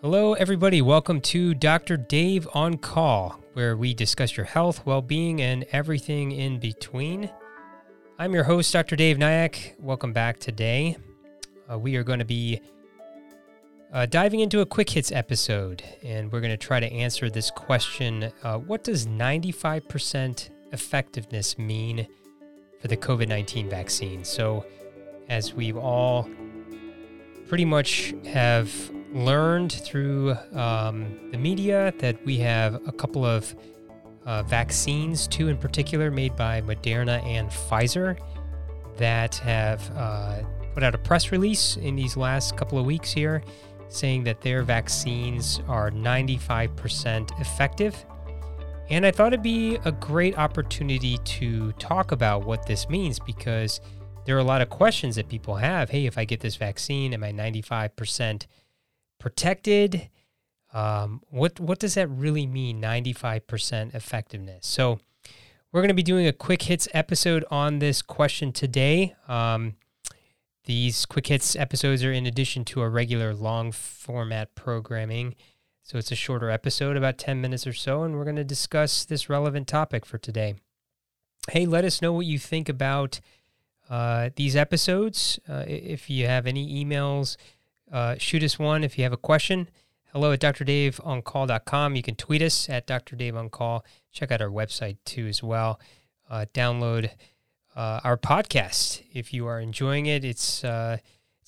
Hello, everybody. Welcome to Dr. Dave on Call, where we discuss your health, well-being, and everything in between. I'm your host, Dr. Dave Nayak. Welcome back today. We are going to be diving into a quick hits episode, and we're going to try to answer this question. What does 95% effectiveness mean for the COVID-19 vaccine? So as we've all pretty much have learned through the media that we have a couple of vaccines, two in particular made by Moderna and Pfizer, that have put out a press release in these last couple of weeks here saying that their vaccines are 95% effective. And I thought it'd be a great opportunity to talk about what this means, because there are a lot of questions that people have. Hey, if I get this vaccine, am I 95% protected? What does that really mean, 95% effectiveness? So we're going to be doing a quick hits episode on this question today. These quick hits episodes are in addition to a regular long format programming. So it's a shorter episode, about 10 minutes or so, and we're going to discuss this relevant topic for today. Hey, let us know what you think about these episodes. If you have any emails, shoot us one. If you have a question, hello@drdaveoncall.com. You can tweet us at Dr. Dave on Call. Check out our website too as well. Download our podcast if you are enjoying it. It's on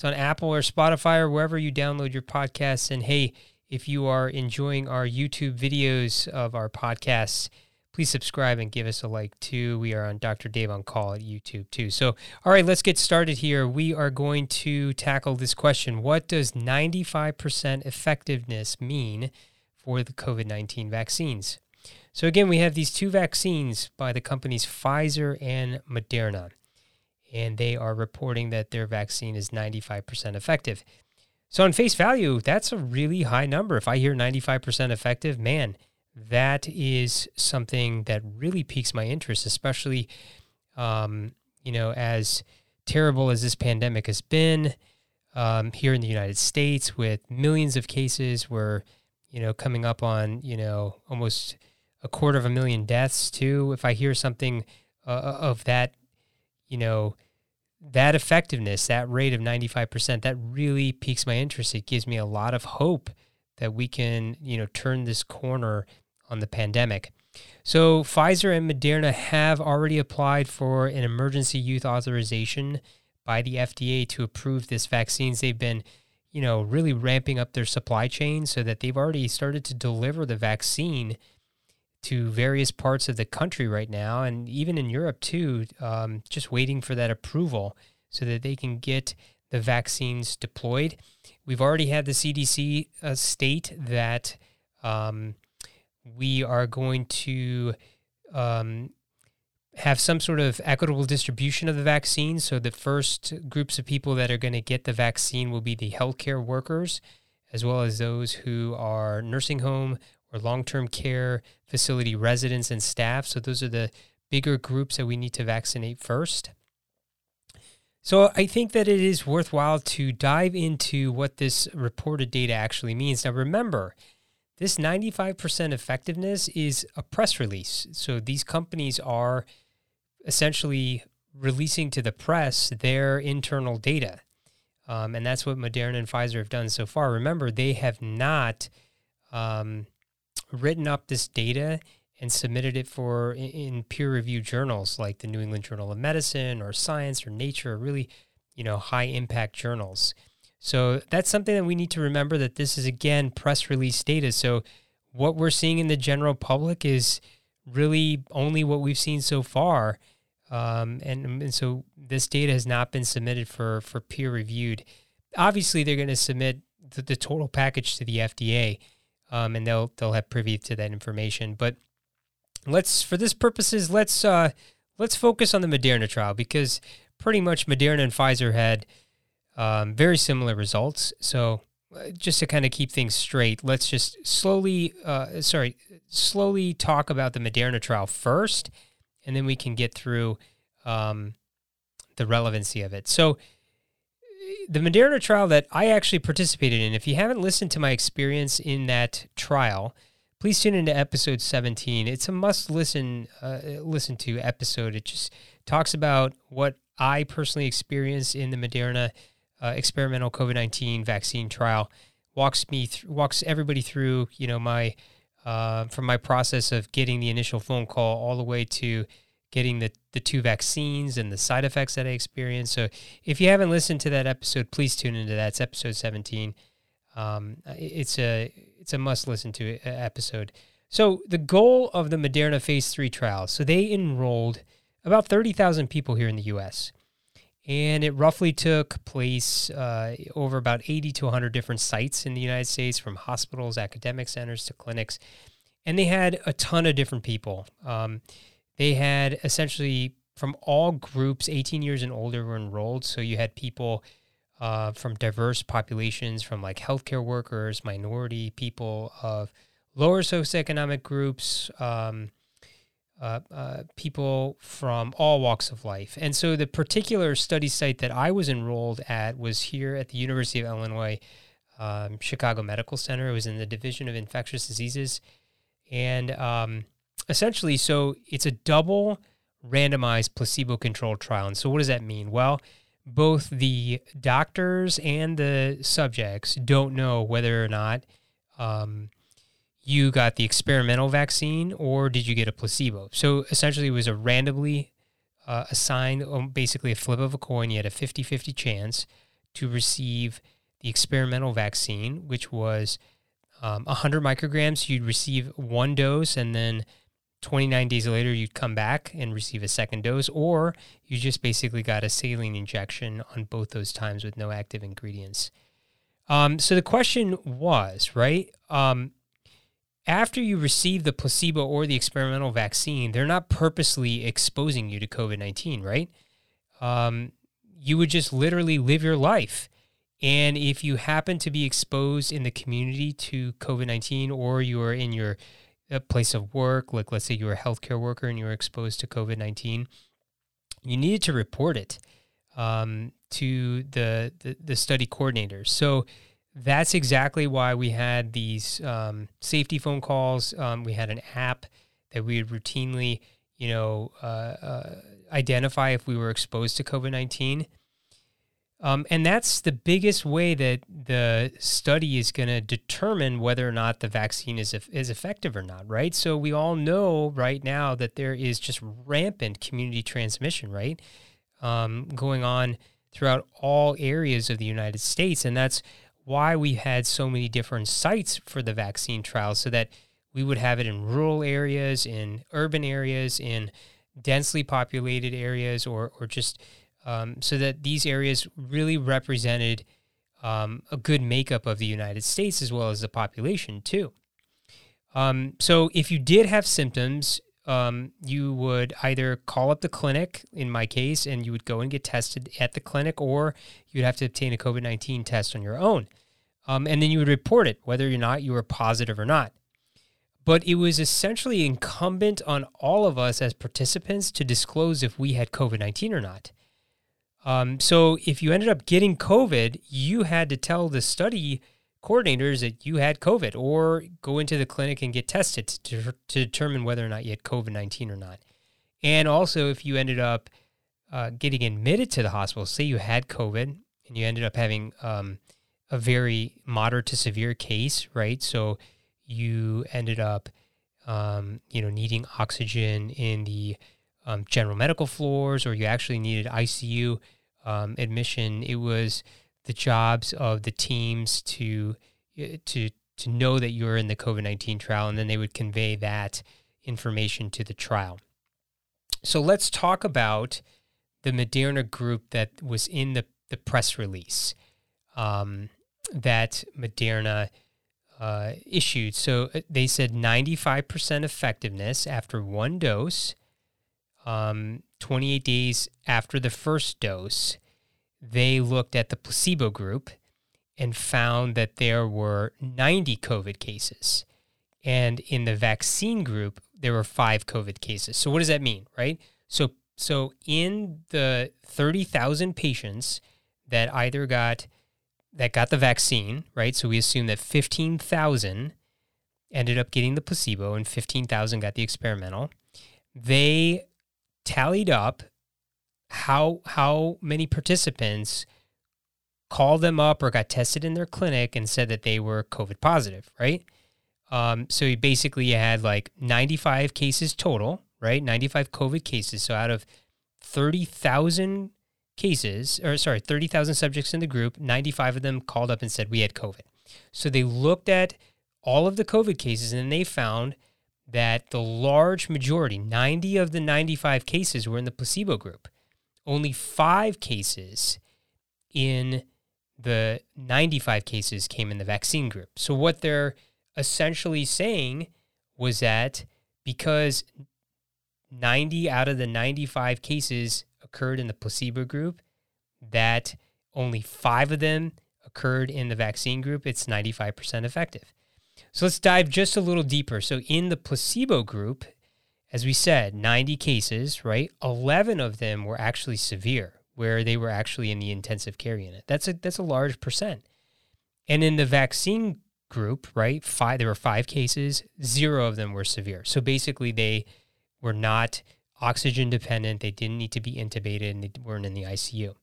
Apple or Spotify or wherever you download your podcasts. And hey, if you are enjoying our YouTube videos of our podcasts, please subscribe and give us a like too. We are on Dr. Dave on Call at YouTube too. So, all right, let's get started here. We are going to tackle this question. What does 95% effectiveness mean for the COVID-19 vaccines? So again, we have these two vaccines by the companies Pfizer and Moderna, and they are reporting that their vaccine is 95% effective. So on face value, that's a really high number. If I hear 95% effective, man, that is something that really piques my interest, especially, as terrible as this pandemic has been here in the United States, with millions of cases. We're, coming up on, almost 250,000 deaths too. If I hear something of that, that effectiveness, that rate of 95%, that really piques my interest. It gives me a lot of hope that we can, turn this corner on the pandemic. So Pfizer and Moderna have already applied for an emergency use authorization by the FDA to approve this vaccine. They've been, really ramping up their supply chain, so that they've already started to deliver the vaccine to various parts of the country right now, and even in Europe too, just waiting for that approval so that they can get the vaccines deployed. We've already had the CDC state that we are going to have some sort of equitable distribution of the vaccine. So the first groups of people that are going to get the vaccine will be the healthcare workers, as well as those who are nursing home or long-term care facility residents and staff. So those are the bigger groups that we need to vaccinate first. So I think that it is worthwhile to dive into what this reported data actually means. Now remember, this 95% effectiveness is a press release. So these companies are essentially releasing to the press their internal data. And that's what Moderna and Pfizer have done so far. Remember, they have not written up this data and submitted it for in peer-reviewed journals like the New England Journal of Medicine or Science or Nature, or really, high-impact journals. So that's something that we need to remember, that this is, again, press release data. So what we're seeing in the general public is really only what we've seen so far. And so this data has not been submitted for peer-reviewed. Obviously, they're going to submit the total package to the FDA, and they'll have privy to that information. But let's focus on the Moderna trial, because pretty much Moderna and Pfizer had very similar results. So just to kind of keep things straight, let's just slowly talk about the Moderna trial first, and then we can get through the relevancy of it. So the Moderna trial that I actually participated in, if you haven't listened to my experience in that trial, please tune into episode 17. It's a must-listen listen to episode. It just talks about what I personally experienced in the Moderna experimental COVID-19 vaccine trial. Walks everybody through, you know, my from my process of getting the initial phone call all the way to getting the two vaccines and the side effects that I experienced. So if you haven't listened to that episode, please tune into that. It's episode 17. It's a must-listen to episode. So the goal of the Moderna phase 3 trial, so they enrolled about 30,000 people here in the U.S., and it roughly took place over about 80 to 100 different sites in the United States, from hospitals, academic centers, to clinics. And they had a ton of different people. They had essentially from all groups, 18 years and older were enrolled. So you had people from diverse populations, from like healthcare workers, minority people of lower socioeconomic groups, people from all walks of life. And so the particular study site that I was enrolled at was here at the University of Illinois, Chicago Medical Center. It was in the Division of Infectious Diseases. And essentially, so it's a double randomized placebo-controlled trial. And so what does that mean? Well, both the doctors and the subjects don't know whether or not you got the experimental vaccine or did you get a placebo. So essentially, it was a randomly assigned, basically a flip of a coin. You had a 50-50 chance to receive the experimental vaccine, which was 100 micrograms. You'd receive one dose, and then 29 days later, you'd come back and receive a second dose, or you just basically got a saline injection on both those times with no active ingredients. So the question was, right, after you receive the placebo or the experimental vaccine, they're not purposely exposing you to COVID-19, right? You would just literally live your life. And if you happen to be exposed in the community to COVID-19, or you are in your place of work, like let's say you were a healthcare worker and you were exposed to COVID-19, you needed to report it to the study coordinators. So that's exactly why we had these safety phone calls. We had an app that we would routinely, identify if we were exposed to COVID-19. And that's the biggest way that the study is going to determine whether or not the vaccine is effective or not, right? So we all know right now that there is just rampant community transmission, right, going on throughout all areas of the United States. And that's why we had so many different sites for the vaccine trials, so that we would have it in rural areas, in urban areas, in densely populated areas, or just... so that these areas really represented a good makeup of the United States as well as the population too. So if you did have symptoms, you would either call up the clinic, in my case, and you would go and get tested at the clinic, or you'd have to obtain a COVID-19 test on your own. And then you would report it, whether or not you were positive or not. But it was essentially incumbent on all of us as participants to disclose if we had COVID-19 or not. So if you ended up getting COVID, you had to tell the study coordinators that you had COVID, or go into the clinic and get tested to determine whether or not you had COVID-19 or not. And also, if you ended up getting admitted to the hospital, say you had COVID and you ended up having a very moderate to severe case, right? So you ended up, needing oxygen in the general medical floors, or you actually needed ICU admission. It was the jobs of the teams to know that you were in the COVID-19 trial, and then they would convey that information to the trial. So let's talk about the Moderna group that was in the press release that Moderna issued. So they said 95% effectiveness after one dose, 28 days after the first dose. They looked at the placebo group and found that there were 90 COVID cases. And in the vaccine group, there were 5 COVID cases. So what does that mean, right? So in the 30,000 patients, that either got the vaccine, right? So we assume that 15,000 ended up getting the placebo and 15,000 got the experimental. They tallied up how many participants called them up or got tested in their clinic and said that they were COVID positive, right? So you basically had like 95 cases total, right? 95 COVID cases. So out of 30,000 cases, 30,000 subjects in the group, 95 of them called up and said, we had COVID. So they looked at all of the COVID cases and they found that the large majority, 90 of the 95 cases were in the placebo group. Only 5 cases in the 95 cases came in the vaccine group. So what they're essentially saying was that because 90 out of the 95 cases occurred in the placebo group, that only 5 of them occurred in the vaccine group, it's 95% effective. So let's dive just a little deeper. So in the placebo group, as we said, 90 cases, right? 11 of them were actually severe, where they were actually in the intensive care unit. That's a large percent. And in the vaccine group, right, there were 5 cases, 0 of them were severe. So basically they were not oxygen dependent, they didn't need to be intubated, and they weren't in the ICU.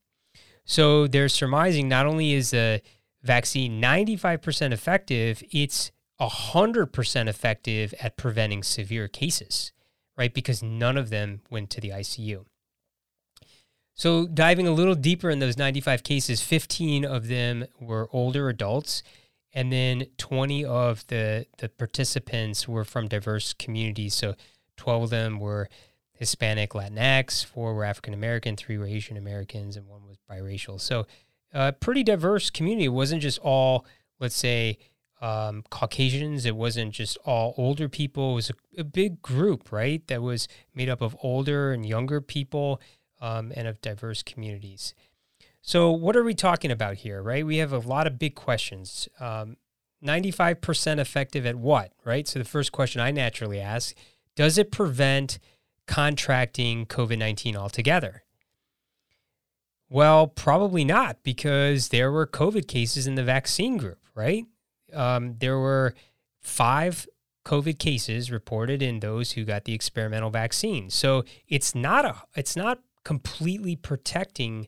So they're surmising not only is the vaccine 95% effective, it's 100% effective at preventing severe cases, right? Because none of them went to the ICU. So diving a little deeper in those 95 cases, 15 of them were older adults, and then 20 of the participants were from diverse communities. So 12 of them were Hispanic, Latinx, 4 were African American, 3 were Asian Americans, and 1 was biracial. So a pretty diverse community. It wasn't just all, let's say, Caucasians. It wasn't just all older people. It was a big group, right, that was made up of older and younger people and of diverse communities. So what are we talking about here, right? We have a lot of big questions. 95% effective at what, right? So the first question I naturally ask, does it prevent contracting COVID-19 altogether? Well, probably not, because there were COVID cases in the vaccine group, right? There were 5 COVID cases reported in those who got the experimental vaccine. So it's not completely protecting,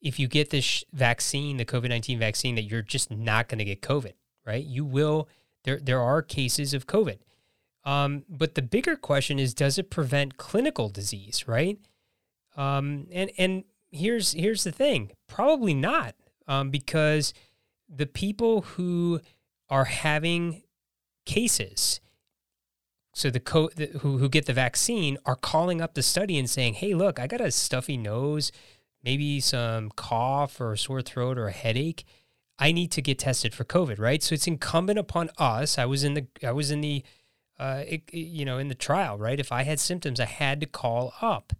if you get this vaccine, the COVID-19 vaccine, that you're just not going to get COVID, right? You will, there are cases of COVID. But the bigger question is, does it prevent clinical disease, right? And here's the thing, probably not, because the people who are having cases, so who get the vaccine, are calling up the study and saying, hey, look, I got a stuffy nose, maybe some cough or a sore throat or a headache. I need to get tested for COVID, right? So it's incumbent upon us. I was in the trial, right? If I had symptoms, I had to call up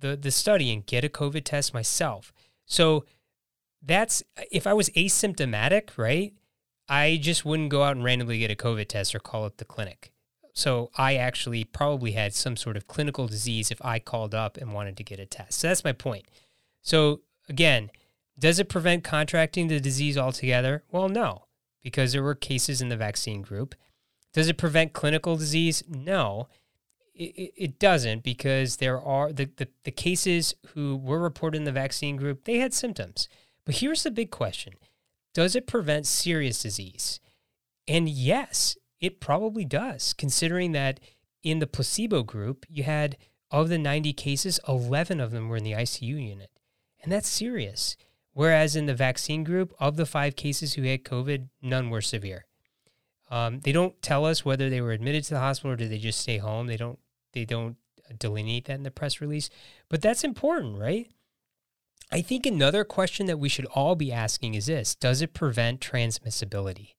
the study and get a COVID test myself. So that's, if I was asymptomatic, right, I just wouldn't go out and randomly get a COVID test or call up the clinic. So I actually probably had some sort of clinical disease if I called up and wanted to get a test. So that's my point. So again, does it prevent contracting the disease altogether? Well, no, because there were cases in the vaccine group. Does it prevent clinical disease? No, it doesn't, because there are the cases who were reported in the vaccine group, they had symptoms. But here's the big question. Does it prevent serious disease? And yes, it probably does, considering that in the placebo group, you had, of the 90 cases, 11 of them were in the ICU unit. And that's serious. Whereas in the vaccine group, of the 5 cases who had COVID, none were severe. They don't tell us whether they were admitted to the hospital or did they just stay home. They don't delineate that in the press release, but that's important, right? I think another question that we should all be asking is this: does it prevent transmissibility?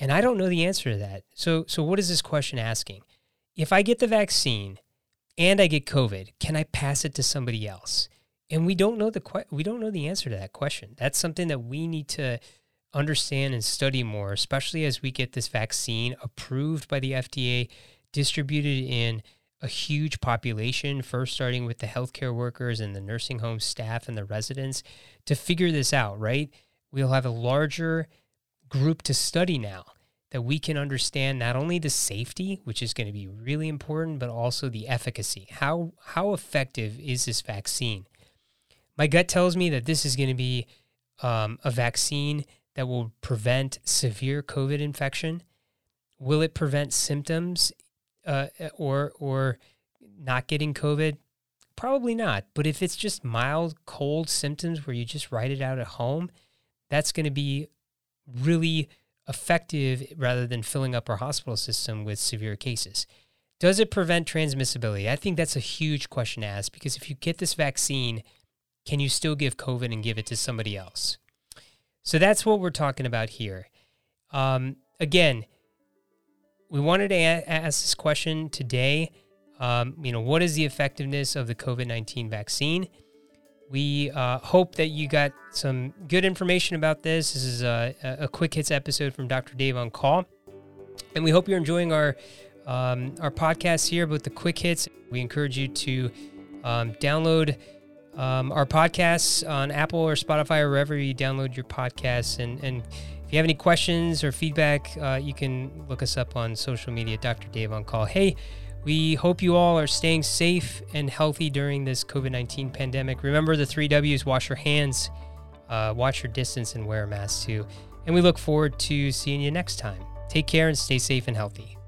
And I don't know the answer to that. So what is this question asking? If I get the vaccine and I get COVID, can I pass it to somebody else? And we don't know the answer to that question. That's something that we need to understand and study more, especially as we get this vaccine approved by the FDA, distributed in a huge population, first starting with the healthcare workers and the nursing home staff and the residents, to figure this out, right? We'll have a larger group to study now that we can understand not only the safety, which is going to be really important, but also the efficacy. How effective is this vaccine? My gut tells me that this is going to be a vaccine that will prevent severe COVID infection. Will it prevent symptoms or not getting COVID? Probably not. But if it's just mild cold symptoms where you just write it out at home, that's going to be really effective rather than filling up our hospital system with severe cases. Does it prevent transmissibility? I think that's a huge question to ask, because if you get this vaccine, can you still give COVID and give it to somebody else? So that's what we're talking about here. Again, we wanted to ask this question today. What is the effectiveness of the COVID-19 vaccine? We hope that you got some good information about this. This is a quick hits episode from Dr. Dave on Call. And we hope you're enjoying our podcast here with the quick hits. We encourage you to download our podcasts on Apple or Spotify or wherever you download your podcasts. And if you have any questions or feedback, you can look us up on social media, Dr. Dave on Call. Hey, we hope you all are staying safe and healthy during this COVID-19 pandemic. Remember the 3 W's: wash your hands, watch your distance, and wear a mask too. And we look forward to seeing you next time. Take care and stay safe and healthy.